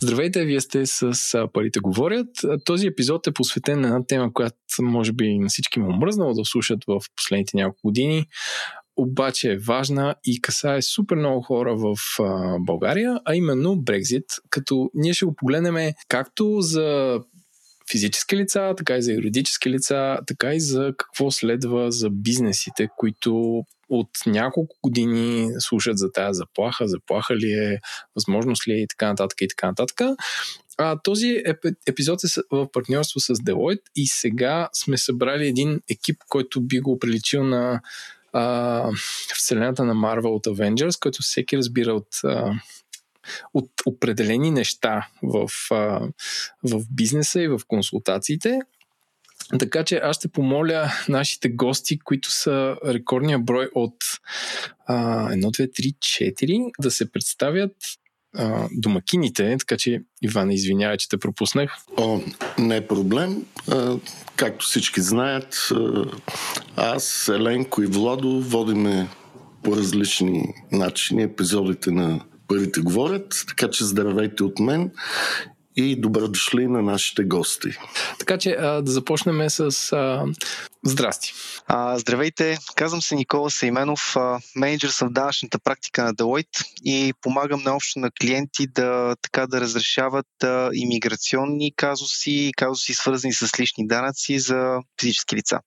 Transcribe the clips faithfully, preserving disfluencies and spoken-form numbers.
Здравейте, вие сте с Парите говорят. Този епизод е посветен на една тема, която може би на всички му омръзнало да слушат в последните няколко години, обаче е важна и касае супер много хора в а, България, а именно Brexit, като ние ще го погледнем както за физически лица, така и за юридически лица, така и за какво следва за бизнесите, които от няколко години слушат за тая заплаха, заплаха ли е, възможност ли е и така нататък и така нататък. А, този епизод е в партньорство с Deloitte и сега сме събрали един екип, който би го приличил на а, вселената на Marvel от Avengers, който всеки разбира от... А, от определени неща в, в бизнеса и в консултациите. Така че аз ще помоля нашите гости, които са рекордния брой от едно, две, три, четири, да се представят а, домакините. Така че, Иван, извинявай, че те пропуснах. О, не е проблем. А, както всички знаят, аз, Еленко и Владо водиме по различни начини епизодите на Парите говорят, така че здравейте от мен и добре дошли на нашите гости. Така че а, да започнем с... А... Здрасти. А, здравейте, казвам се Никола Сейменов, а, менеджер съм в данъчната практика на Deloitte и помагам наобщо на клиенти да, така, да разрешават а, имиграционни казуси, казуси свързани с лични данъци за физически лица.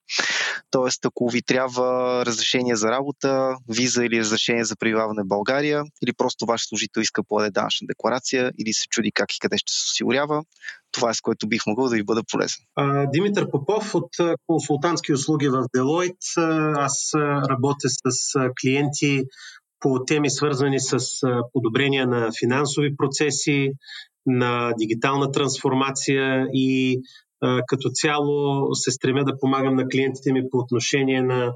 Тоест, ако ви трябва разрешение за работа, виза или разрешение за пребиваване в България, или просто ваш служител иска подаде данъчна декларация или се чуди как и къде ще се осигурява, това е с което бих могъл да ви бъда полезен. Димитър Попов от консултантски услуги в Deloitte. Аз работя с клиенти по теми свързани с подобрения на финансови процеси, на дигитална трансформация и като цяло се стремя да помагам на клиентите ми по отношение на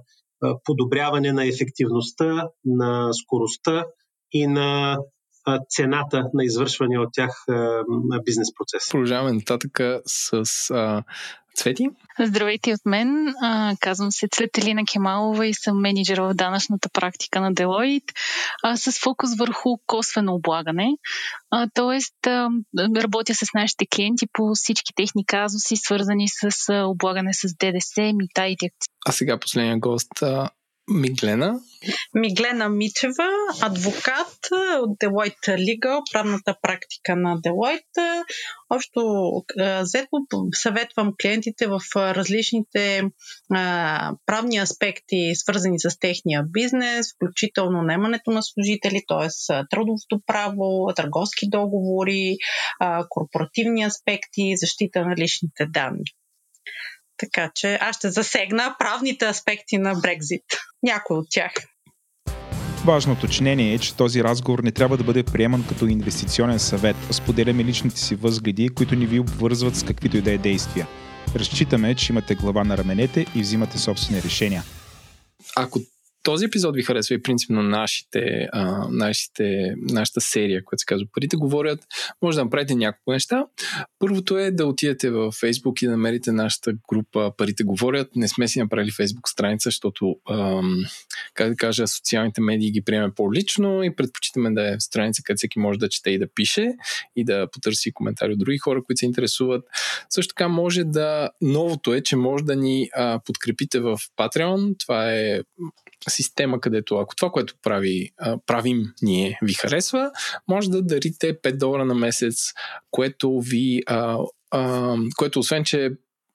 подобряване на ефективността, на скоростта и на цената на извършване от тях бизнес процес. Продължаваме нататък с а, Цвети. Здравейте от мен. А, казвам се Цветелина Кемалова и съм менеджер в данъчната практика на Deloitte а, с фокус върху косвено облагане. А, тоест а, работя с нашите клиенти по всички техни казуси, свързани с а, облагане с ДДС, мита и акцизи. А сега последния гост Миглена. Миглена Мичева, адвокат от Deloitte Legal, правната практика на Deloitte. Общо взето съветвам клиентите в различните а, правни аспекти, свързани с техния бизнес, включително наемането на служители, т.е. трудовото право, търговски договори, а, корпоративни аспекти, защита на личните данни. Така че аз ще засегна правните аспекти на Брекзит. Някои от тях. Важно уточнение е, че този разговор не трябва да бъде приеман като инвестиционен съвет. Споделяме личните си възгледи, които ни ви обвързват с каквито и да е действия. Разчитаме, че имате глава на раменете и взимате собствени решения. Ако този епизод ви харесва и принципно нашите, а, нашите, нашата серия, която се казва Парите говорят, може да направите няколко неща. Първото е да отидете в Facebook и да намерите нашата група Парите говорят. Не сме си направили Facebook страница, защото ам, как да кажа, социалните медии ги приемаме по-лично и предпочитаме да е страница, където всеки може да чете и да пише и да потърси коментари от други хора, които се интересуват. Също така може да... Новото е, че може да ни а, подкрепите в Patreon. Това е система, където ако това, което прави, правим ние, ви харесва, може да дарите пет долара на месец, което ви а, а, което освен, че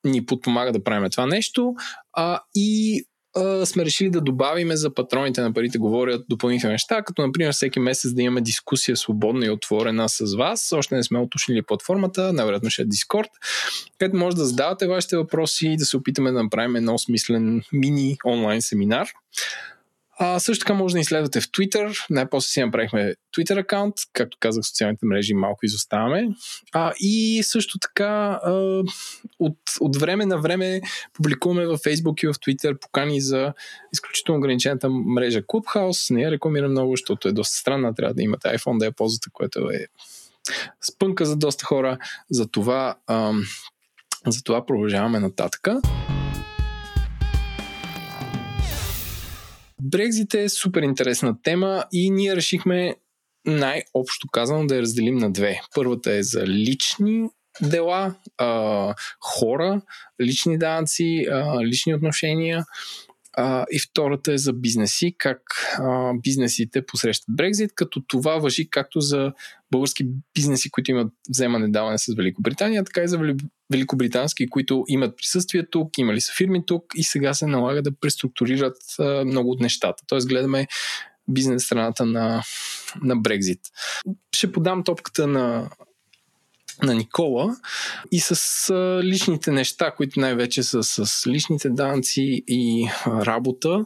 ни подпомага да правим това нещо а, и а, сме решили да добавиме за патроните на Парите говорят допълнителни неща, като например всеки месец да имаме дискусия свободна и отворена с вас. Още не сме уточнили платформата, най-вероятно ще е Discord, където може да задавате вашите въпроси и да се опитаме да направим едно смислен мини онлайн семинар. А, също така може да ни следвате в Twitter. Най-после си направихме Twitter акаунт. Както казах, социалните мрежи малко изоставаме. А, и също така а, от, от време на време публикуваме във Facebook и в Twitter покани за изключително ограничената мрежа Clubhouse. Не я рекламирам много, защото е доста странна. Трябва да имате iPhone да я ползвате, което е спънка за доста хора. Затова, а, затова продължаваме нататъка. Брекзит е супер интересна тема и ние решихме най-общо казано да я разделим на две. Първата е за лични дела, а, хора, лични данъци, а, лични отношения. Uh, и втората е за бизнеси, как uh, бизнесите посрещат Brexit, като това важи както за български бизнеси, които имат вземане-даване с Великобритания, така и за великобритански, които имат присъствие тук, имали са фирми тук и сега се налага да преструктурират uh, много от нещата. Тоест гледаме бизнес страната на, на Brexit. Ще подам топката на на Никола и с а, личните неща, които най-вече са с личните данъци и а, работа.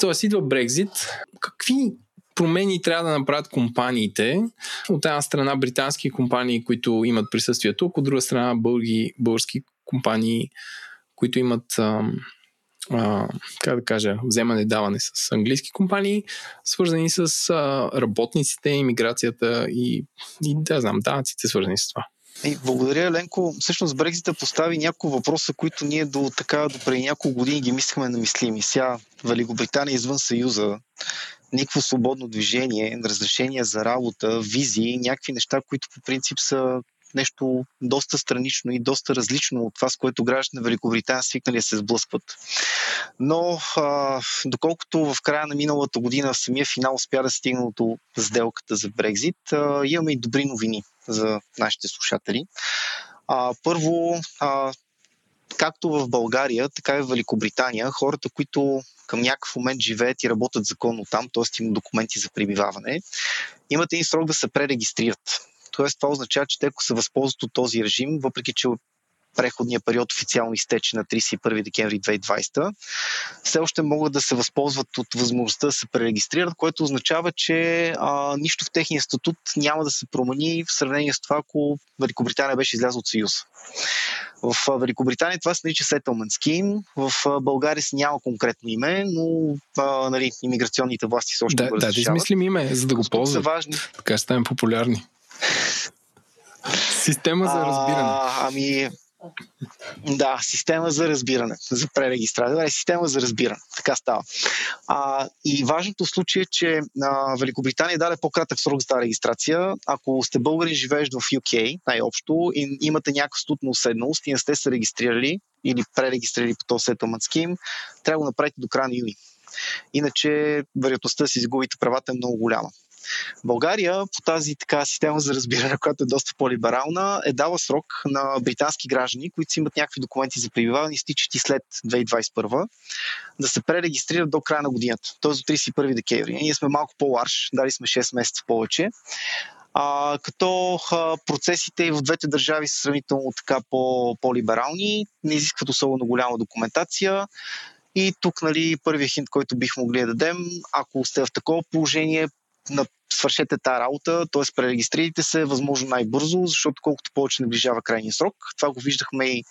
Тоест идва Brexit. Какви промени трябва да направят компаниите? От една страна британски компании, които имат присъствие тук, от друга страна българи, български компании, които имат а, а, как да кажа, вземане-даване с английски компании, свързани с а, работниците, имиграцията и, и да знам, данъците свързани с това. И благодаря, Ленко. Всъщност Брекзита постави няколко въпроса, които ние до, така, до преди няколко години ги мислихме намислими. Сега Великобритания извън Съюза, никакво свободно движение, разрешение за работа, визи, някакви неща, които по принцип са нещо доста странично и доста различно от това, с което граждани на Великобритания свикнали да се сблъскват. Но а, доколкото в края на миналата година в самия финал успя да стигна до сделката за Брекзит, а, имаме и добри новини за нашите слушатели. А, първо, а, както в България, така и в Великобритания, хората, които към някакъв момент живеят и работят законно там, т.е. имат документи за пребиваване, имат един срок да се пререгистрират. Тоест, това означава, че те, ако се възползват от този режим, въпреки че преходният период официално изтече на тридесет и първи декември две хиляди и двадесета, все още могат да се възползват от възможността да се пререгистрират, което означава, че а, нищо в техния статут няма да се промени в сравнение с това, ако Великобритания беше излязла от Съюза. В Великобритания това се нарича settlement scheme, в България си няма конкретно име, но а, нали, имиграционните власти са още да, да разрешават. Да, да измислим име, за да го ползват. Така ставим популярни. Система за разбиране. А, ами... Да, система за разбиране, за пререгистрация. Да, система за разбиране, така става. А, и важното в случая е, че а, Великобритания даде по-кратък срок за тази регистрация. Ако сте българин, живееш в Ю Кей, най-общо, и имате някакъв статут на уседналост и не сте се регистрирали или пререгистрирали по този settlement scheme, трябва да го направите до края на юни. Иначе вероятността да си изгубите правата е много голяма. България по тази така система за разбиране, която е доста по-либерална, е дала срок на британски граждани, които си имат някакви документи за пребиваване и стичат и след две хиляди двадесет и първа, да се пререгистрират до края на годината, т.е. до тридесет и първи декември. Ние сме малко по-ларш, дали сме шест месеца повече, а, като а, процесите и в двете държави са сравнително така по-либерални, не изискват особено голяма документация. И тук, нали, първият хинт, който бих могли да дадем, ако сте в такова положение, свършете тази работа, т.е. пререгистрирайте се възможно най-бързо, защото колкото повече наближава крайния срок, това го виждахме и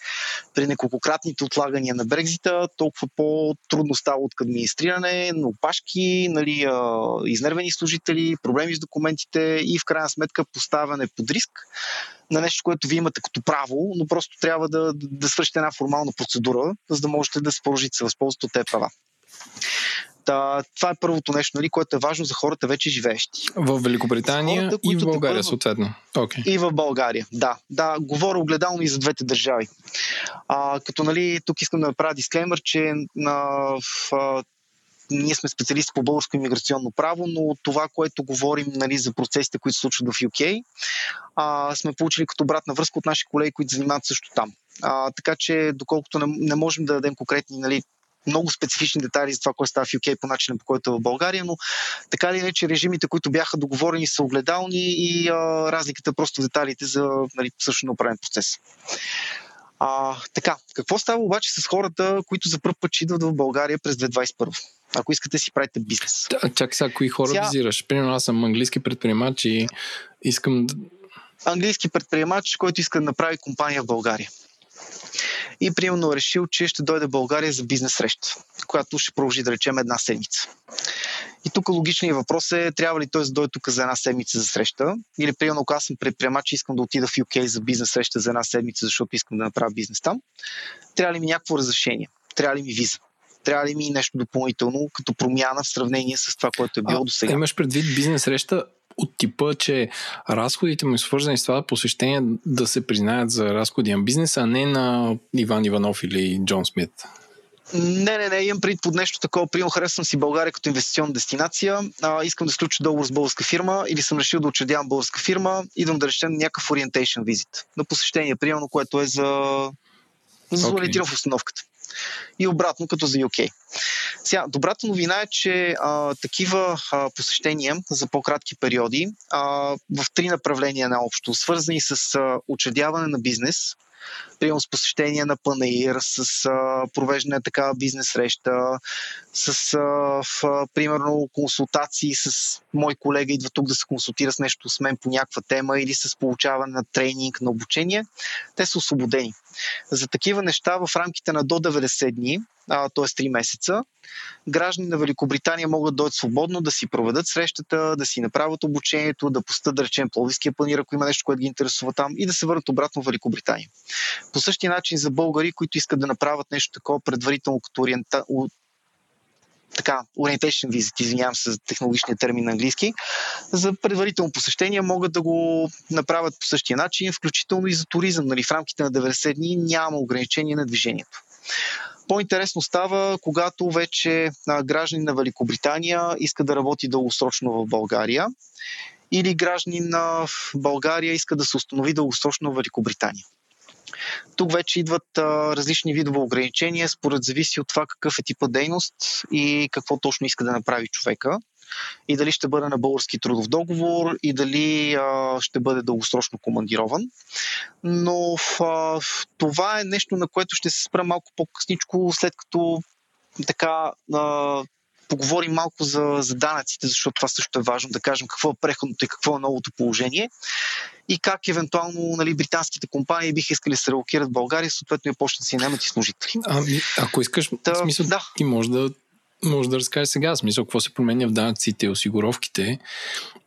при неколкократните отлагания на Брекзита, толкова по-трудно става от администриране, на опашки, нали, изнервени служители, проблеми с документите и в крайна сметка поставяне под риск на нещо, което вие имате като право, но просто трябва да, да свършите една формална процедура, за да можете да се продължите, се възползвате от тези права. Та, това е първото нещо, нали, което е важно за хората вече живеещи. В Великобритания хората, и в България, тъпърва... съответно. Okay. И в България, да. Да, говоря огледално и за двете държави. А, като, нали, тук искам да направя дисклеймър, че на... В, ние сме специалисти по българско имиграционно право, но това, което говорим, нали, за процесите, които се случват в Ю Кей, а, сме получили като обратна връзка от наши колеги, които занимават също там. А, така че, доколкото не, не можем да дадем конкретни, нали, много специфични детайли за това, което става в Ю Кей по начина, по който е в България, но така ли не, че режимите, които бяха договорени, са огледални и а, разликата просто в детайлите за, нали, всъщност направен процес. А, така, какво става обаче с хората, които за първ път идват в България през две хиляди двадесет и първа? Ако искате си правите бизнес. Да, чакай сега, кои хора сега... визираш? Примерно аз съм английски предприемач и искам... Английски предприемач, който иска да направи компания в България. И примерно решил, че ще дойде в България за бизнес среща, която ще продължи, да речем, една седмица. И тук логичният въпрос е, трябва ли той да дойде тук за една седмица за среща? Или примерно, ако аз съм предприемач и искам да отида в Ю Кей за бизнес среща за една седмица, защото искам да направя бизнес там, трябва ли ми някакво разрешение? Трябва ли ми виза? Трябва ли ми нещо допълнително като промяна в сравнение с това, което е било до сега? Имаш предвид бизнес среща от типа, че разходите му свързани с това посещение да се признаят за разходи на бизнеса, а не на Иван Иванов или Джон Смит. Не, не, не, имам предвид под нещо такова. Примерно, харесвам си България като инвестиционна дестинация, а, искам да сключа договор с българска фирма или съм решил да учредявам българска фирма, идвам да решим някакъв ориентейшън визит на посещение, примерно, което е за, за okay. ориентиран в установката. И обратно, като за Ю Кей. Сега, добрата новина е, че а, такива а, посещения за по-кратки периоди а, в три направления наобщо, свързани с а, учредяване на бизнес, прием с посещение на панаир, с а, провеждане на такава бизнес среща, с а, в, а, примерно консултации с мой колега, идва тук да се консултира с нещо с мен по някаква тема или с получаване на тренинг, на обучение, те са освободени. За такива неща в рамките на до деветдесет дни, а, т.е. три месеца, граждани на Великобритания могат да дойдат свободно, да си проведат срещата, да си направят обучението, да посетят, да речем, Пловдивския панаир, ако има нещо, което ги интересува там, и да се върнат обратно в Великобритания. По същия начин за българи, които искат да направят нещо такова предварително като ориента... така, orientation visit, извинявам се за технологичния термин на английски, за предварително посещение могат да го направят по същия начин, включително и за туризъм. Нали, в рамките на деветдесет дни няма ограничение на движението. По-интересно става, когато вече граждани на Великобритания иска да работи дългосрочно в България или граждани на България иска да се установи дългосрочно в Великобритания. Тук вече идват а, различни видове ограничения, според зависи от това какъв е типа дейност и какво точно иска да направи човека. И дали ще бъде на български трудов договор, и дали а, ще бъде дългосрочно командирован. Но а, това е нещо, на което ще се спра малко по-късничко, след като така... А, поговорим малко за, за данъците, защото това също е важно, да кажем какво е преходното и какво е новото положение и как евентуално, нали, британските компании биха искали да се релокират в България, съответно и почнат да си наемат и служители. А, ако искаш, Та, в смисъл, да. Ти може да, може да разкажеш сега, в смисъл, какво се променя в данъците и осигуровките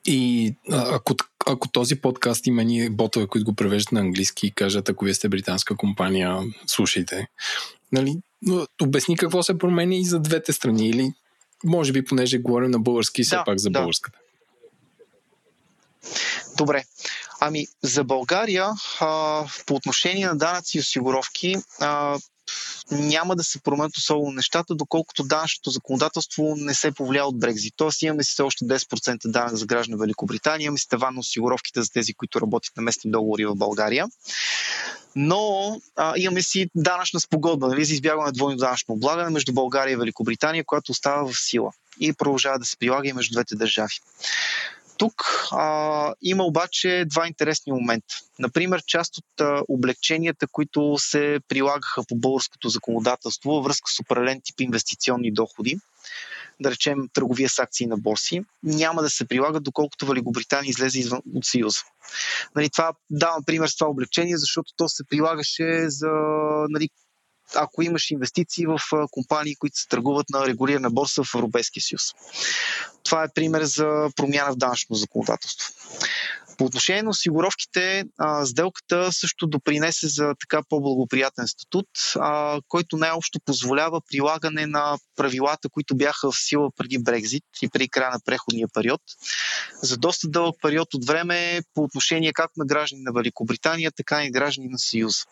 и а, ако, ако този подкаст има ние ботове, които го превеждат на английски и кажат, ако вие сте британска компания, слушайте. Нали, обясни какво се променя и за двете страни или може би, понеже говорим на български, все да, пак за да. Българската. Добре. Ами, за България а, по отношение на данъци и осигуровки а, няма да се променят особено нещата, доколкото данъчното законодателство не се повлия от Brexit. Тоест имаме си още десет процента данък за граждани на Великобритания, имаме си таван на осигуровките за тези, които работят на местни договори в България. Но а, имаме си данъчна спогодба, нали, за избягване на двойно данъчно облагане между България и Великобритания, която остава в сила и продължава да се прилага и между двете държави. Тук а, има обаче два интересни момента. Например, част от а, облекченията, които се прилагаха по българското законодателство във връзка с определен тип инвестиционни доходи, да речем търговия с акции на борси, няма да се прилагат, доколкото Великобритания излезе извън от Съюза. Нали, това, давам пример с това облекчение, защото то се прилагаше за... Нали, ако имаш инвестиции в компании, които се търгуват на регулирана борса в Европейския съюз. Това е пример за промяна в данъчно законодателство. По отношение на осигуровките, а, сделката също допринесе за така по-благоприятен статут, а, който най-общо позволява прилагане на правилата, които бяха в сила преди Брекзит и преди края на преходния период. За доста дълъг период от време по отношение както на граждани на Великобритания, така и граждани на Съюза.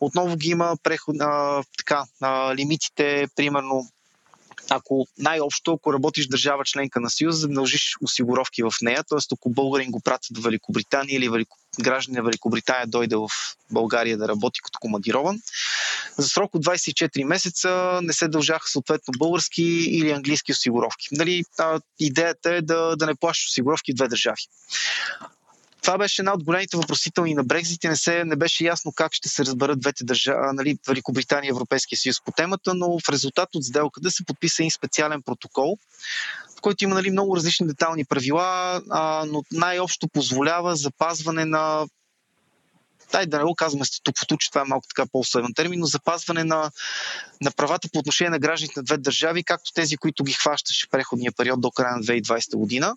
Отново ги има преход, а, така, а, лимитите, примерно, ако най-общо, ако работиш държава членка на Съюза, задължиш осигуровки в нея, т.е. ако българин го пратят в Великобритания или велико... гражданин на Великобритания дойде в България да работи като командирован, за срок от двайсет и четири месеца не се дължаха съответно български или английски осигуровки. Нали, а, идеята е да, да не плащаш осигуровки в две държави. Това беше една от големите въпросителни на Брекзит и не, се, не беше ясно как ще се разберат двете държави, нали, Великобритания и Европейския съюз по темата, но в резултат от сделката се подписа един специален протокол, в който има, нали, много различни детайлни правила, а, но най-общо позволява запазване на... Дай да не го казваме статуквото, че това е малко така по-особен термин, но запазване на, на правата по отношение на гражданите на две държави, както тези, които ги хващаше преходния период до края на две хиляди и двайсета година,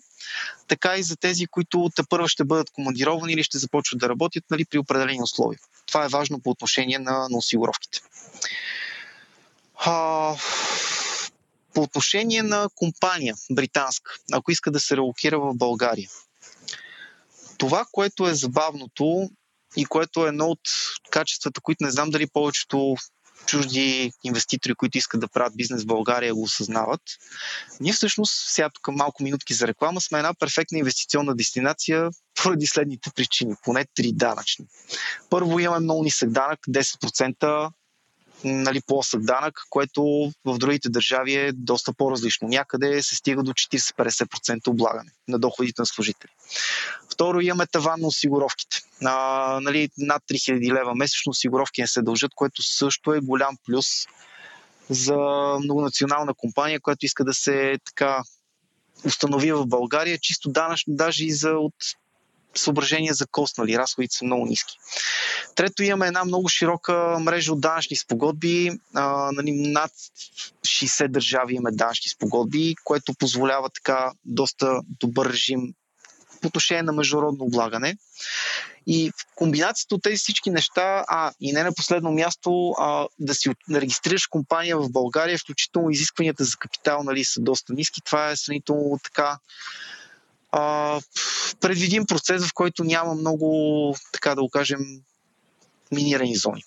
така и за тези, които тепърва ще бъдат командировани или ще започват да работят, нали, при определени условия. Това е важно по отношение на, на осигуровките. А... По отношение на компания британска, ако иска да се релокира в България, Това, което е забавното и което е едно от качествата, които не знам дали повечето чужди инвеститори, които искат да правят бизнес в България, го осъзнават. Ние всъщност, сега тук малко минутки за реклама, сме една перфектна инвестиционна дестинация поради следните причини, поне три данъчни. Първо, имаме много нисък данък, десет процента нали, по-осък данък, което в другите държави е доста по-различно. Някъде се стига до четиридесет до петдесет процента облагане на доходите на служители. Второ, имаме таван на осигуровките. А, нали, над три хиляди лева месечно осигуровки не се дължат, което също е голям плюс за многонационална компания, която иска да се така установи в България, чисто данъчно, даже и за от съображения за кост, нали, разходите са много ниски. Трето, имаме една много широка мрежа от данъчни спогодби. А, нали, над шейсет държави имаме данъчни спогодби, което позволява така доста добър режим по отношение на международно облагане. И в комбинацията от тези всички неща, а и не на последно място, а, да си регистрираш компания в България, включително изискванията за капитал, нали, са доста ниски. Това е сравнително така Uh, предвидим процес, в който няма много, така да го кажем, минирани зони.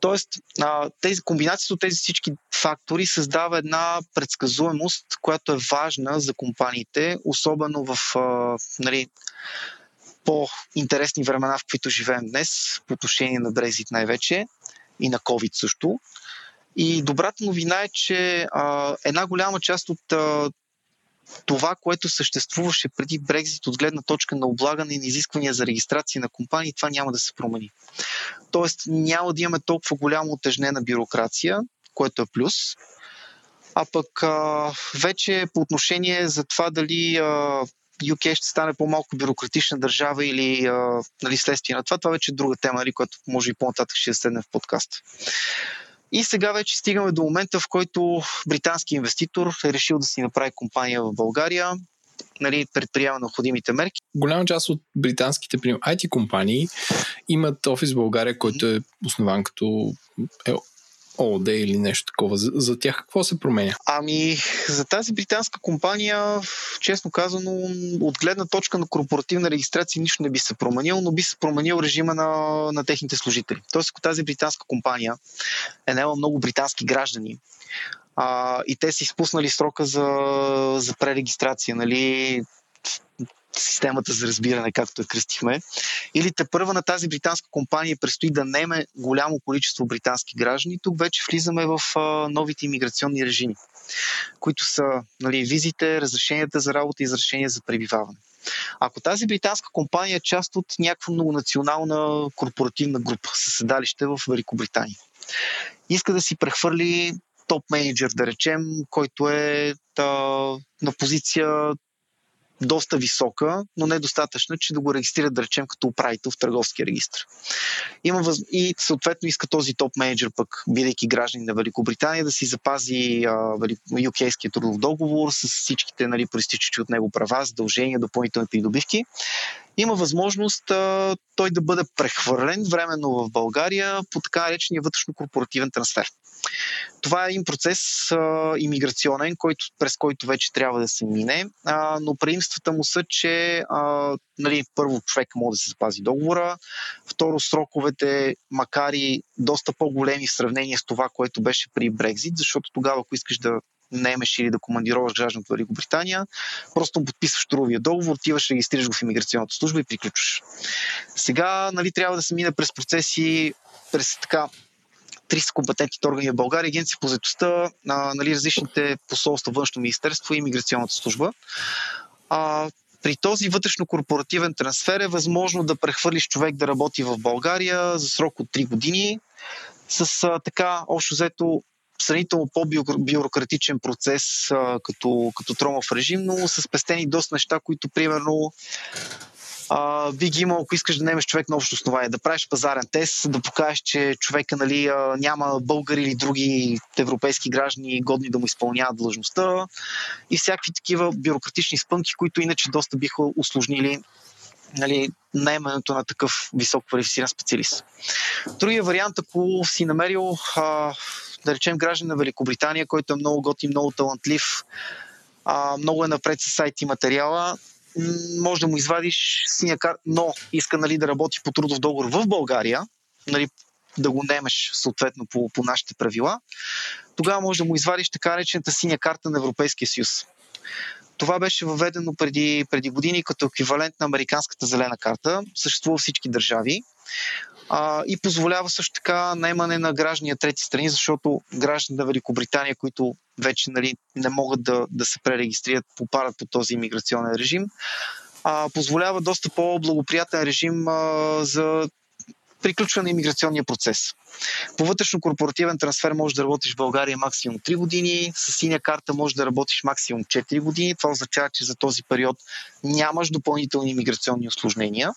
Тоест, uh, тези, комбинацията от тези всички фактори създава една предсказуемост, която е важна за компаниите, особено в uh, нали, по-интересни времена, в които живеем днес, по отношение на Brexit най-вече и на COVID също. И добрата новина е, че uh, една голяма част от uh, това, което съществуваше преди Brexit от гледна точка на облагане и на изисквания за регистрация на компании, това няма да се промени. Тоест няма да имаме толкова голямо утежнена бюрокрация, което е плюс. А пък а, вече по отношение за това дали а, Ю Кей ще стане по-малко бюрократична държава или а, нали, следствие на това, това вече е друга тема, нали, която може и по-нататък ще седне в подкаста. И сега вече стигаме до момента, в който британски инвеститор е решил да си направи компания в България, нали, предприема необходимите мерки. Голяма част от британските ай ти компании имат офис в България, който е основан като ООД или нещо такова. За, за тях какво се променя? Ами, за тази британска компания, честно казано, от гледна точка на корпоративна регистрация нищо не би се променил, но би се променил режима на, на техните служители. Тоест, ако тази британска компания е наела много британски граждани а, и те са изпуснали срока за, за пререгистрация, нали, системата за разбиране, както я кръстихме, или тепърва на тази британска компания предстои да наеме голямо количество британски граждани, тук вече влизаме в а, новите имиграционни режими, които са, нали, визите, разрешенията за работа и разрешения за пребиваване. Ако тази британска компания е част от някаква многонационална корпоративна група със седалище в Великобритания, иска да си прехвърли топ менеджер, да речем, който е а, на позиция доста висока, но не достатъчна, че да го регистрират, да речем, като управител в търговския регистр. Има въз... И съответно иска този топ менеджер, пък, бидейки гражданин на Великобритания, да си запази ю кей-ския трудов договор с всичките, нали, проистичащи от него права, задължения, допълнителни придобивки. Има възможност а, той да бъде прехвърлен временно в България по така наречения вътрешно-корпоративен трансфер. Това е един процес а, имиграционен, който, през който вече трябва да се мине, а, но предимствата му са, че а, нали, първо, човек може да се запази договора, второ, сроковете, макар и доста по-големи в сравнение с това, което беше при Брекзит, защото тогава, ако искаш да наемеш или да командироваш граждан от Великобритания, просто подписваш трудовия договор, отиваш, регистрираш го в имиграционната служба и приключваш. Сега, нали, трябва да се мине през процеси, през така тридесет компетентните органи в България, Агенция по заетостта, нали, различните посолства, Външно министерство и имиграционната служба. А, при този вътрешно-корпоративен трансфер е възможно да прехвърлиш човек да работи в България за срок от три години с а, така общо взето сравнително по-бюрократичен процес а, като, като тромов режим, но са спестени доста неща, които примерно а, би ги имал, ако искаш да наемеш човек на общо основание, да правиш пазарен тест, да покажеш, че човека, нали, а, няма българи или други европейски граждани годни да му изпълняват длъжността и всякакви такива бюрократични спънки, които иначе доста биха усложнили, нали, наемането на такъв висок квалифициран специалист. Другия вариант, ако си намерил а, да речем граждан на Великобритания, който е много готин, много талантлив, а, много е напред с сайт и материала, може да му извадиш синя карта, но иска, нали, да работи по трудов договор в България, нали, да го немеш съответно по, по нашите правила, тогава може да му извадиш така наречената синя карта на Европейския съюз. Това беше въведено преди, преди години като еквивалент на американската зелена карта, съществува всички държави, а, и позволява също така наемане на граждани на трети страни, защото граждани на Великобритания, които вече, нали, не могат да, да се пререгистрират, попадат по този имиграционен режим, а, позволява доста по-благоприятен режим а, за приключване на имиграционния процес. По вътрешно-корпоративен трансфер може да работиш в България максимум три години, с синя карта може да работиш максимум четири години. Това означава, че за този период нямаш допълнителни имиграционни усложнения.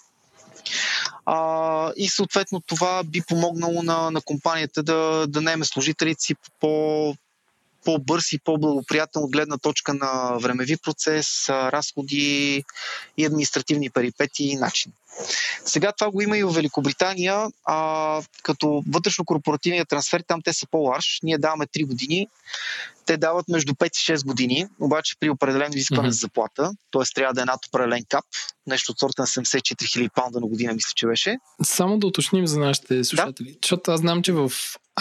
А, и съответно това би помогнало на, на компанията да, да наеме служителите си по по-бърз и по-благоприятен от гледна точка на времеви процес, разходи и административни перипети и начин. Сега това го има и в Великобритания, а, като вътрешно-корпоративния трансфер, там те са по-ларш, ние даваме три години, те дават между пет и шест години, обаче при определено изискване за mm-hmm. заплата, т.е. трябва да е над определен кап, нещо от сорта на седемдесет и четири хиляди паунда на година, мисля, че беше. Само да уточним за нашите слушатели, да? Защото аз знам, че в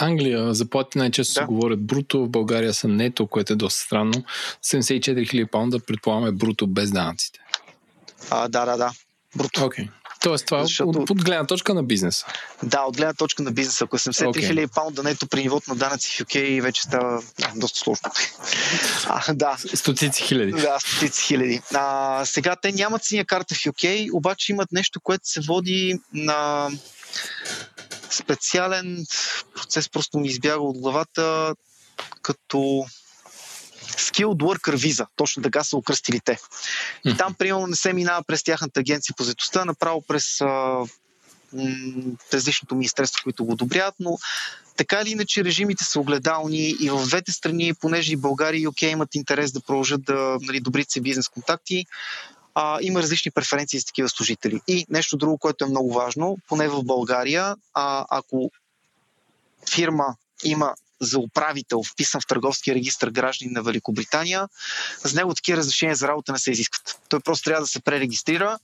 Англия заплати най-често да. се говорят бруто, в България са нето, което е доста странно. седемдесет и четири хиляди паунда предполагаме бруто без данъците. А, да, да, да. Бруто. Okay. Тоест това Защото... от гледна точка на бизнеса. Да, от гледна точка на бизнеса. Ако седемдесет и три хиляди okay. паунда нето при нивото на данъци в Ю Кей вече става а, доста сложно. а, да. Стотици хиляди. Да, стотици хиляди. А, сега те нямат синя карта в Ю Кей, обаче имат нещо, което се води на... специален процес, просто ми избяга от главата, като Skilled Worker Visa, точно така са окръстили те. И там, примерно, не се минава през тяхната агенция по заетостта, направо през а, м- различното министерство, които го одобряват, но така или иначе режимите са огледални и в двете страни, понеже и България и Ю Кей имат интерес да продължат да, нали, добрите си бизнес контакти, А, има различни преференции с такива служители. И нещо друго, което е много важно, поне в България, а, ако фирма има за управител вписан в търговския регистр гражданин на Великобритания, с него такива разрешения за работа не се изискват. Той просто трябва да се пререгистрира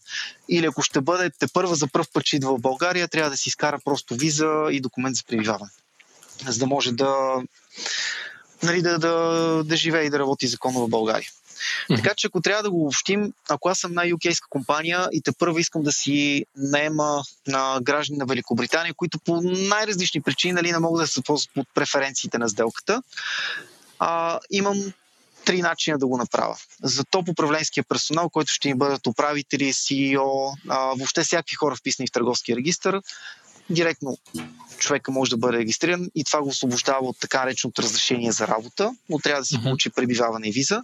или ако ще бъде тепърва за пръв път, че идва в България, трябва да си изкара просто виза и документ за пребиваване, за да може да, нали, да, да, да живее и да работи законно в България. Mm-hmm. Така че ако трябва да го обобщим, ако аз съм една юкейска компания и тепърва искам да си наема на граждани на Великобритания, които по най-различни причини, нали, не могат да се ползват от преференциите на сделката, а, имам три начина да го направя. За топ управленския персонал, който ще ни бъдат управители, Си И О, а, въобще всякакви хора вписани в търговския регистър, директно човека може да бъде регистриран и това го освобождава от така нареченото разрешение за работа, но трябва да си получи пребиваване и виза.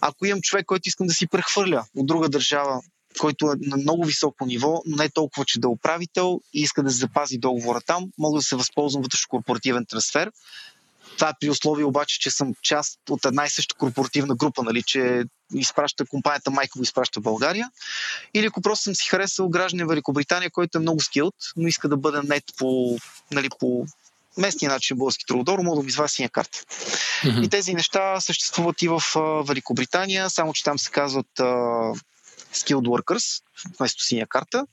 Ако имам човек, който искам да си прехвърля от друга държава, който е на много високо ниво, но не толкова, че да е управител и иска да се запази договора там, мога да се възползвам вътрешно-корпоративен трансфер. Това е при условие обаче, че съм част от една и съща корпоративна група, нали, че изпраща компанията майка го изпраща в България. Или ако просто съм си харесал гражданин Великобритания, който е много скилд, но иска да бъде нет по, нали, по местния начин български трудодор, мога да ми извадя синя карта. Mm-hmm. И тези неща съществуват и в а, Великобритания, само че там се казват а, skilled workers вместо синя карта.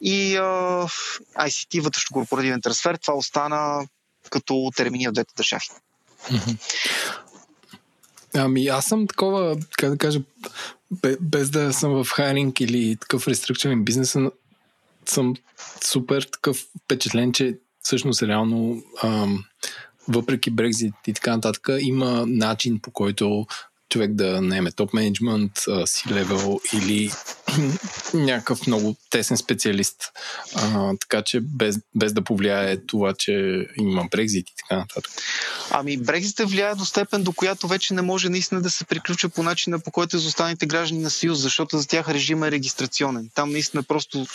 И а, Ай Си Ти, вътрешно-корпоративен трансфер, това остана като термини от двете държави. Ами аз съм такова, как да кажа, без да съм в хайринг или такъв реструкчен бизнес, съм супер такъв впечатлен, че всъщност реално ам, въпреки Brexit и така нататък, има начин, по който човек да наеме топ менеджмент, C-level или някакъв много тесен специалист. А, така че без, без да повлияе това, че има Brexit и така нататък. Ами Brexit влияе до степен, до която вече не може наистина да се приключва по начина, по който за останалите граждани на Съюз, защото за тях режим е регистрационен. Там наистина просто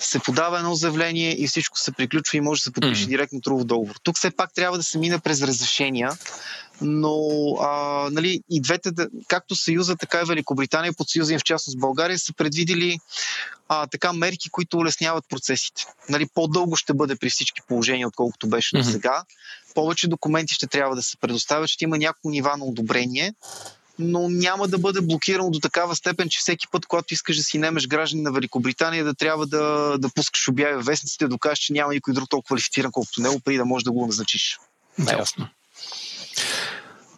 се подава едно заявление и всичко се приключва и може да се подпише mm-hmm. директно трудов договор. Тук все пак трябва да се мина през разрешения, но а, нали, и двете, както Съюза, така и Великобритания, под Съюза и в частност България, са предвидили а, така мерки, които улесняват процесите. Нали, по-дълго ще бъде при всички положения, отколкото беше mm-hmm. до сега. Повече документи ще трябва да се предоставят, ще има няколко нива на одобрение, но няма да бъде блокирано до такава степен, че всеки път, когато искаш да си немеш граждани на Великобритания, да трябва да, да пускаш обяви в вестниците, да докажеш, че няма никой друг толкова квалифициран, колкото него, преди да можеш да го назначиш. Ясно.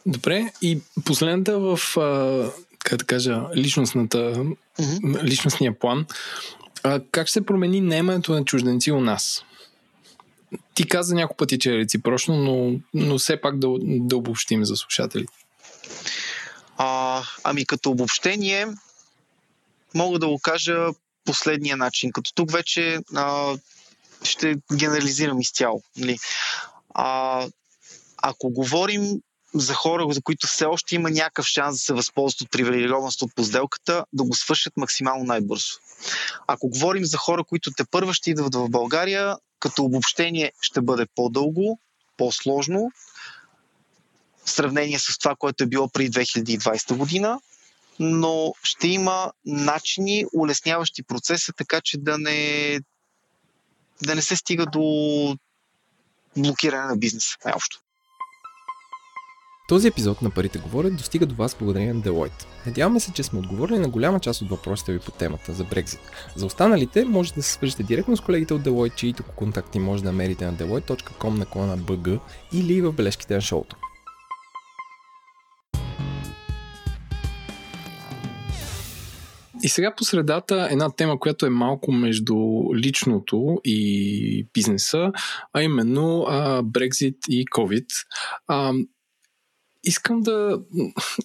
Добре, и последната в а, как да кажа, личностната, mm-hmm. личностния план. А, как ще се промени наемането на чужденци у нас? Ти каза няколко пъти, че е реципрочно, но, но все пак да, да обобщим за слушателите. А, ами като обобщение мога да го кажа последния начин. Като тук вече а, ще генерализирам изцяло. А, ако говорим за хора, за които все още има някакъв шанс да се възползват от привилегированството по сделката, да го свършат максимално най-бързо. Ако говорим за хора, които тепърва ще идват в България, като обобщение ще бъде по-дълго, по-сложно, в сравнение с това, което е било преди две хиляди и двадесета година, но ще има начини, улесняващи процеса, така че да не, да не се стига до блокиране на бизнеса. Най-общо. Този епизод на Парите говорят достига до вас благодарение на Deloitte. Надяваме се, че сме отговорили на голяма част от въпросите ви по темата за Brexit. За останалите можете да се свържете директно с колегите от Deloitte, чиито контакти може да намерите на deloitte dot com slash b g или в бележките на шоуто. И сега по средата една тема, която е малко между личното и бизнеса, а именно а, Brexit и COVID. А, Искам да,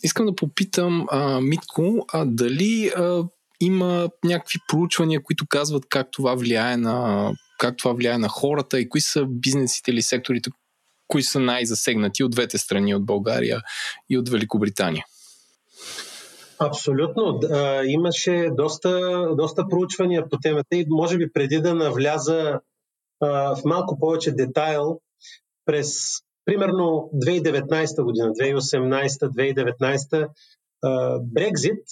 искам да попитам а, Митко, а, дали а, има някакви проучвания, които казват как това влияе на, как това влияе на хората и кои са бизнесите или секторите, които са най-засегнати от двете страни, от България и от Великобритания. Абсолютно. А, имаше доста, доста проучвания по темата и може би преди да навляза а, в малко повече детайл през примерно две хиляди и деветнадесета година, две хиляди и осемнадесета, две хиляди и деветнадесета, Брекзит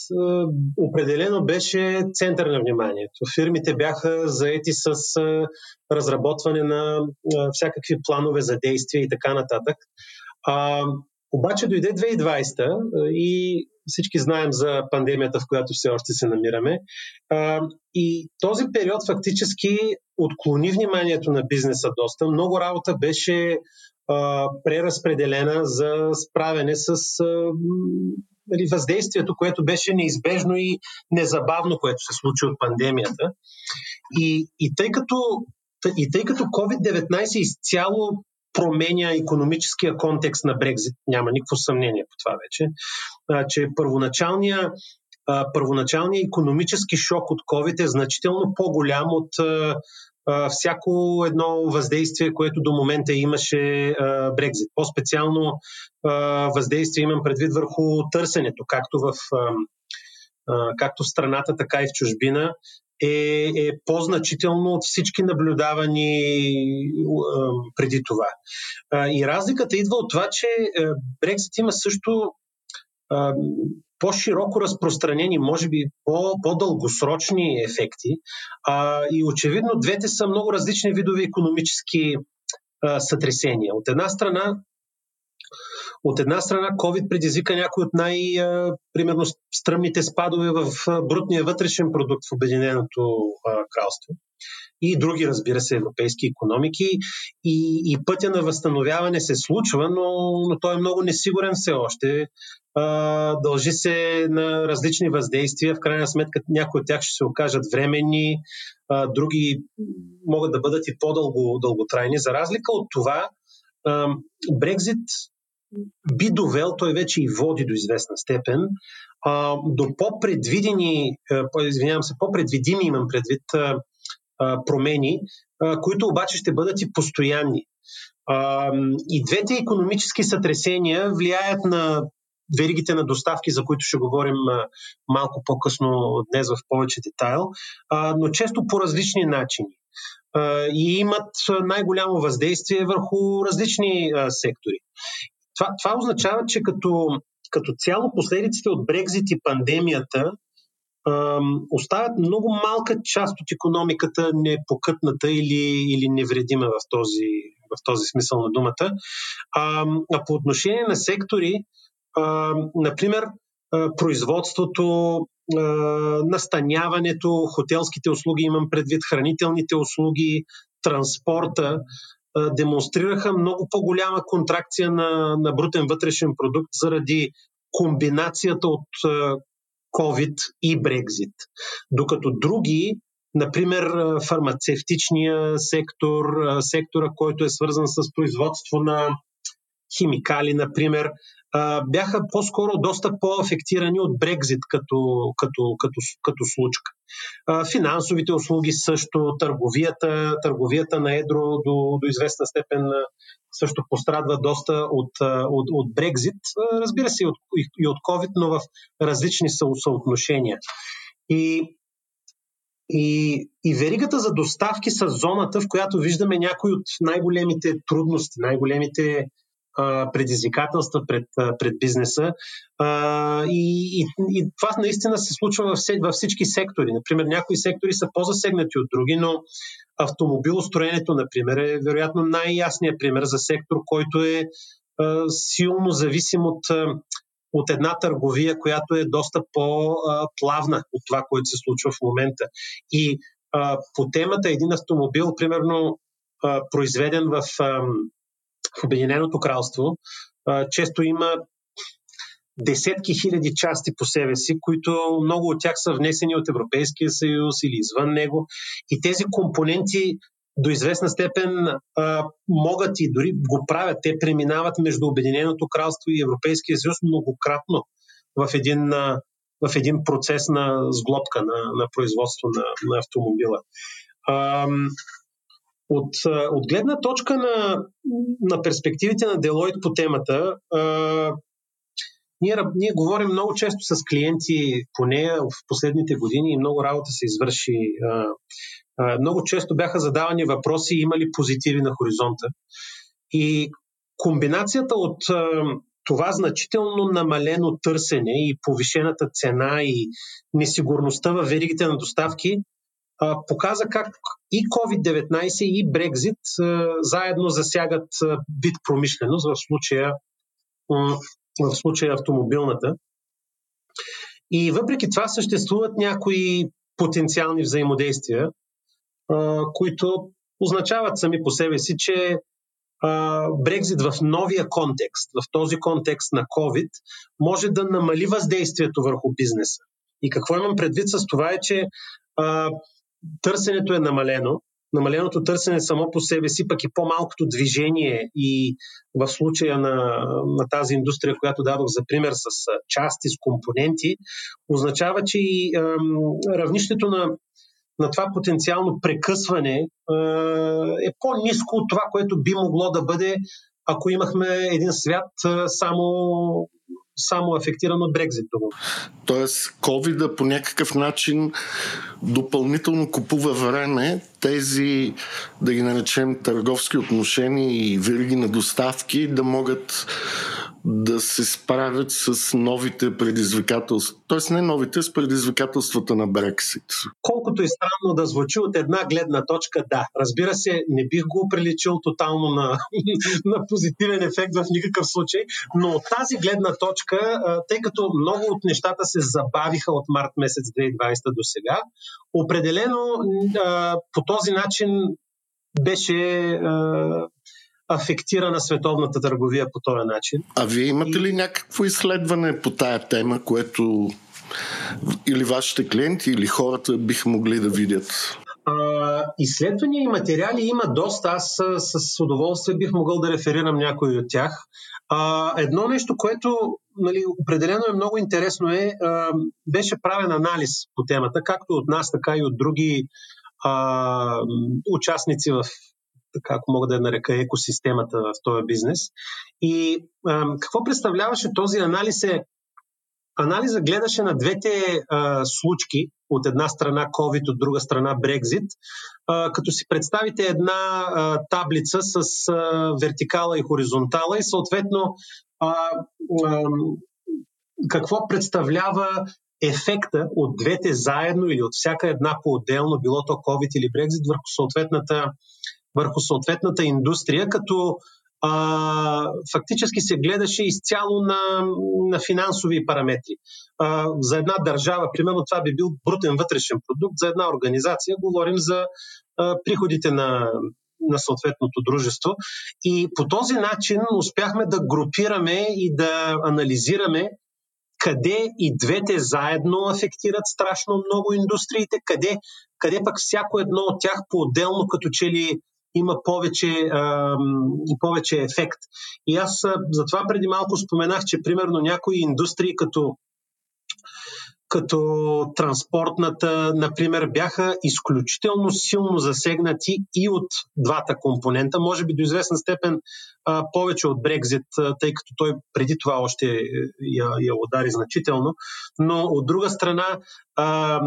определено беше център на вниманието. Фирмите бяха заети с разработване на всякакви планове за действия и така нататък. А, обаче дойде две хиляди и двадесета и всички знаем за пандемията, в която все още се намираме. А, и този период фактически отклони вниманието на бизнеса доста. Много работа беше преразпределена за справяне с въздействието, което беше неизбежно и незабавно, което се случи от пандемията. И, и, тъй, като, и тъй като ковид деветнадесет изцяло променя икономическия контекст на Брекзит, няма никакво съмнение по това вече, че първоначалния първоначалния икономически шок от COVID е значително по-голям от всяко едно въздействие, което до момента имаше Брекзит. По-специално въздействие имам предвид върху търсенето, както в, както в страната, така и в чужбина, е, е по-значително от всички наблюдавани преди това. И разликата идва от това, че Брекзит има също по-широко разпространени, може би по-дългосрочни ефекти. А, и очевидно двете са много различни видове икономически а, сътресения. От една страна, от една страна COVID предизвика някои от най- а, примерно стръмните спадове в брутния вътрешен продукт в Обединеното а, кралство и други, разбира се, европейски икономики. И, и пътя на възстановяване се случва, но, но той е много несигурен все още. Дължи се на различни въздействия. В крайна сметка някои от тях ще се окажат временни, други могат да бъдат и по-дълготрайни. За разлика от това, Брекзит би довел, той вече и води до известна степен, до по-предвидени, извинявам се, по-предвидими имам предвид промени, които обаче ще бъдат и постоянни. И двете икономически сътресения влияят на веригите на доставки, за които ще говорим малко по-късно днес в повече детайл, но често по различни начини. И имат най-голямо въздействие върху различни сектори. Това, това означава, че като, като цяло последиците от Брекзит и пандемията оставят много малка част от икономиката непокътната или, или невредима в този, в този смисъл на думата. А по отношение на сектори, Uh, например, производството, настаняването, хотелските услуги, имам предвид хранителните услуги, транспорта, демонстрираха много по-голяма контракция на, на брутен вътрешен продукт заради комбинацията от COVID и Brexit. Докато други, например фармацевтичния сектор, сектора, който е свързан с производство на химикали, например, бяха по-скоро доста по-афектирани от Brexit като, като, като, като случка. Финансовите услуги също, търговията, търговията на едро до, до известна степен също пострадва доста от, от, от Brexit, разбира се и от, и от COVID, но в различни съотношения. И, и, и веригата за доставки са зоната, в която виждаме някои от най-големите трудности, най-големите предизвикателства пред, пред бизнеса. И, и, и това наистина се случва във всички сектори. Например, някои сектори са по-засегнати от други, но автомобилостроенето, например, е вероятно най-ясният пример за сектор, който е силно зависим от, от една търговия, която е доста по-плавна от това, което се случва в момента. И по темата един автомобил, примерно, произведен в в Обединеното кралство, често има десетки хиляди части по себе си, които много от тях са внесени от Европейския съюз или извън него. И тези компоненти до известна степен могат и дори го правят. Те преминават между Обединеното кралство и Европейския съюз многократно в един, в един процес на сглобка, на, на производство на, на автомобила. От, от гледна точка на, на перспективите на Deloitte по темата, а, ние, ние говорим много често с клиенти по нея в последните години и много работа се извърши. А, а, много често бяха задавани въпроси, има ли позитиви на хоризонта. И комбинацията от а, това значително намалено търсене и повишената цена и несигурността във веригите на доставки показа как и ковид деветнайсет и Брекзит заедно засягат бит промишленост, в случая, в случая автомобилната. И въпреки това съществуват някои потенциални взаимодействия, които означават сами по себе си, че Брекзит в новия контекст, в този контекст на COVID, може да намали въздействието върху бизнеса. И какво имам предвид с това е, че търсенето е намалено. Намаленото търсене само по себе си, пък и по-малкото движение и в случая на, на тази индустрия, която дадох за пример с части, с компоненти, означава, че и ам, равнището на, на това потенциално прекъсване а, е по-ниско от това, което би могло да бъде, ако имахме един свят а, само... само афектиран от Брекзит. Тоест, ковида по някакъв начин допълнително купува време тези, да ги наречем, търговски отношения и вериги на доставки да могат да се справят с новите предизвикателства. Тоест не новите, с предизвикателствата на Брексит. Колкото и странно да звучи от една гледна точка, да. Разбира се, не бих го приличил тотално на, на позитивен ефект в никакъв случай, но от тази гледна точка, тъй като много от нещата се забавиха от март месец две хиляди и двайсета до сега, определено по този начин беше афектирана световната търговия по този начин. А вие имате ли някакво изследване по тая тема, което или вашите клиенти, или хората биха могли да видят? А, изследвания и материали има доста. Аз с, с удоволствие бих могъл да реферирам някои от тях. А, едно нещо, което нали, определено е много интересно е, а, беше правен анализ по темата, както от нас, така и от други а, участници в така, ако мога да я нарека, екосистемата в този бизнес. И а, какво представляваше този анализ е, анализа гледаше на двете а, случки, от една страна COVID, от друга страна Brexit, а, като си представите една а, таблица с а, вертикала и хоризонтала и съответно а, а, какво представлява ефекта от двете заедно или от всяка една по-отделно, било то COVID или Brexit, върху съответната върху съответната индустрия, като а, фактически се гледаше изцяло на, на финансови параметри. А, за една държава, примерно, това би бил брутен вътрешен продукт, за една организация говорим за а, приходите на, на съответното дружество. И по този начин успяхме да групираме и да анализираме къде и двете заедно афектират страшно много индустриите, къде, къде пък всяко едно от тях по-отделно като че ли има повече, а, повече ефект. И аз затова преди малко споменах, че примерно някои индустрии като, като транспортната, например, бяха изключително силно засегнати и от двата компонента. Може би до известна степен а, повече от Брекзит, тъй като той преди това още я, я удари значително. Но от друга страна, а,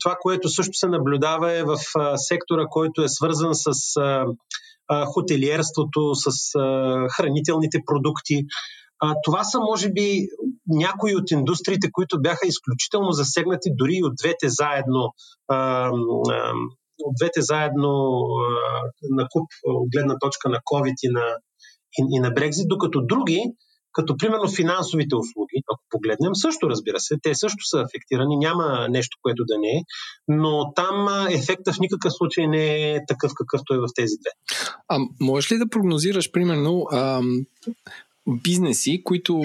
това, което също се наблюдава е в а, сектора, който е свързан с а, а, хотелиерството, с а, хранителните продукти. А, това са, може би, някои от индустриите, които бяха изключително засегнати дори и от двете заедно, а, от двете заедно а, на куп, от гледна точка на COVID и на, и, и на Brexit, докато други, като примерно финансовите услуги, ако погледнем, също разбира се, те също са афектирани, няма нещо, което да не е, но там ефектът в никакъв случай не е такъв, какъвто е в тези две. А можеш ли да прогнозираш, примерно, ам... бизнеси, които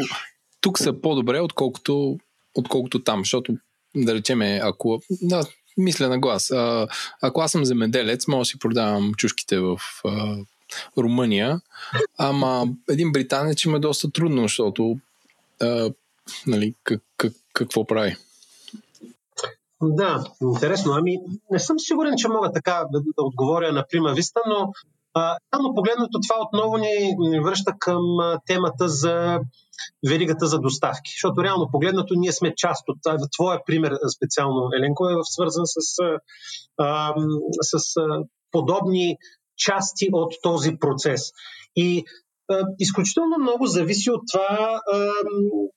тук са по-добре, отколкото, отколкото там, защото, да речеме, ако, да, мисля на глас, а, ако аз съм земеделец, мога да си продавам чушките в а, Румъния, ама един британец има доста трудно, защото а, нали, как, как, какво прави? Да, интересно, ами не съм сигурен, че мога така да отговоря на прима виста, но само погледнато това отново ни връща към темата за веригата за доставки, защото реално погледнато ние сме част от това. Твоя пример специално, Еленко, е свързан с, а, с подобни части от този процес. И а, изключително много зависи от това а,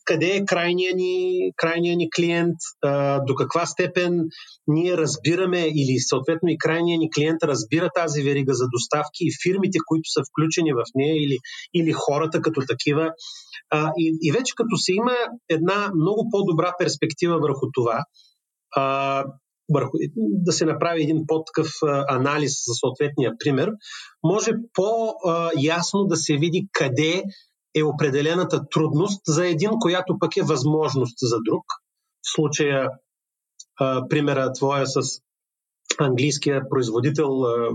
къде е крайния ни, крайния ни клиент, а, до каква степен ние разбираме или съответно и крайния ни клиент разбира тази верига за доставки и фирмите, които са включени в нея или, или хората като такива. А, и, и вече като се има една много по-добра перспектива върху това, а, върху, да се направи един по-такъв анализ за съответния пример, може по-ясно да се види къде е определената трудност за един, която пък е възможност за друг. В случая примера твоя с английския производител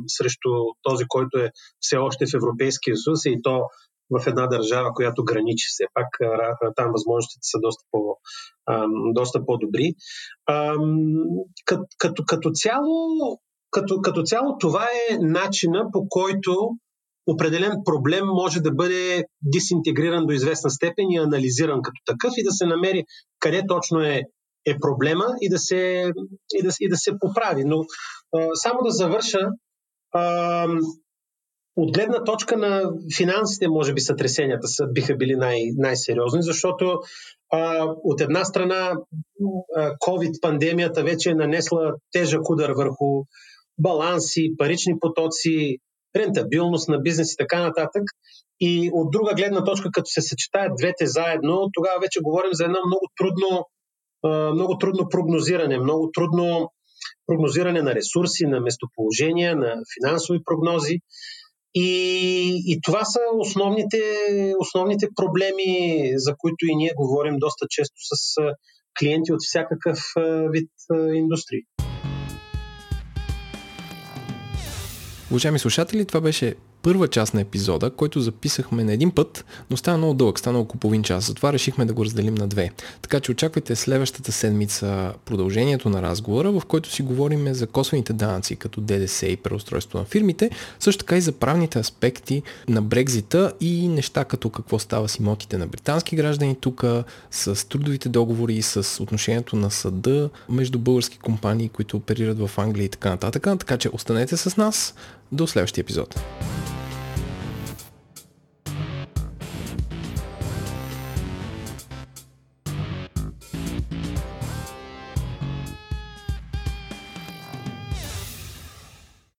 срещу този, който е все още в Европейския съюз и то в една държава, която граничи все пак. Там възможностите са доста, по, доста по-добри. Като, като, като, цяло, като, като цяло това е начина, по който определен проблем може да бъде дисинтегриран до известна степен и анализиран като такъв и да се намери къде точно е е проблема и да се, и да, и да се поправи. Но а, само да завърша, а, от гледна точка на финансите, може би сътресенията са, биха били най, най-сериозни, защото а, от една страна а, COVID-пандемията вече е нанесла тежък удар върху баланси, парични потоци, рентабилност на бизнес и така нататък. И от друга гледна точка, като се съчетаят двете заедно, тогава вече говорим за едно много трудно много трудно прогнозиране, много трудно прогнозиране на ресурси, на местоположения, на финансови прогнози. И, и това са основните, основните проблеми, за които и ние говорим доста често с клиенти от всякакъв вид индустрии. Уважаеми слушатели, това беше първа част на епизода, който записахме на един път, но стана много дълъг, стана около половин час, затова решихме да го разделим на две. Така че очаквайте следващата седмица продължението на разговора, в който си говорим за косвените данъци, като ДДС и преустройство на фирмите, също така и за правните аспекти на Брекзита и неща като какво става с имотите на британски граждани тук, с трудовите договори, с отношението на съда между български компании, които оперират в Англия и така нататък. Така че останете с нас до следващия епизод.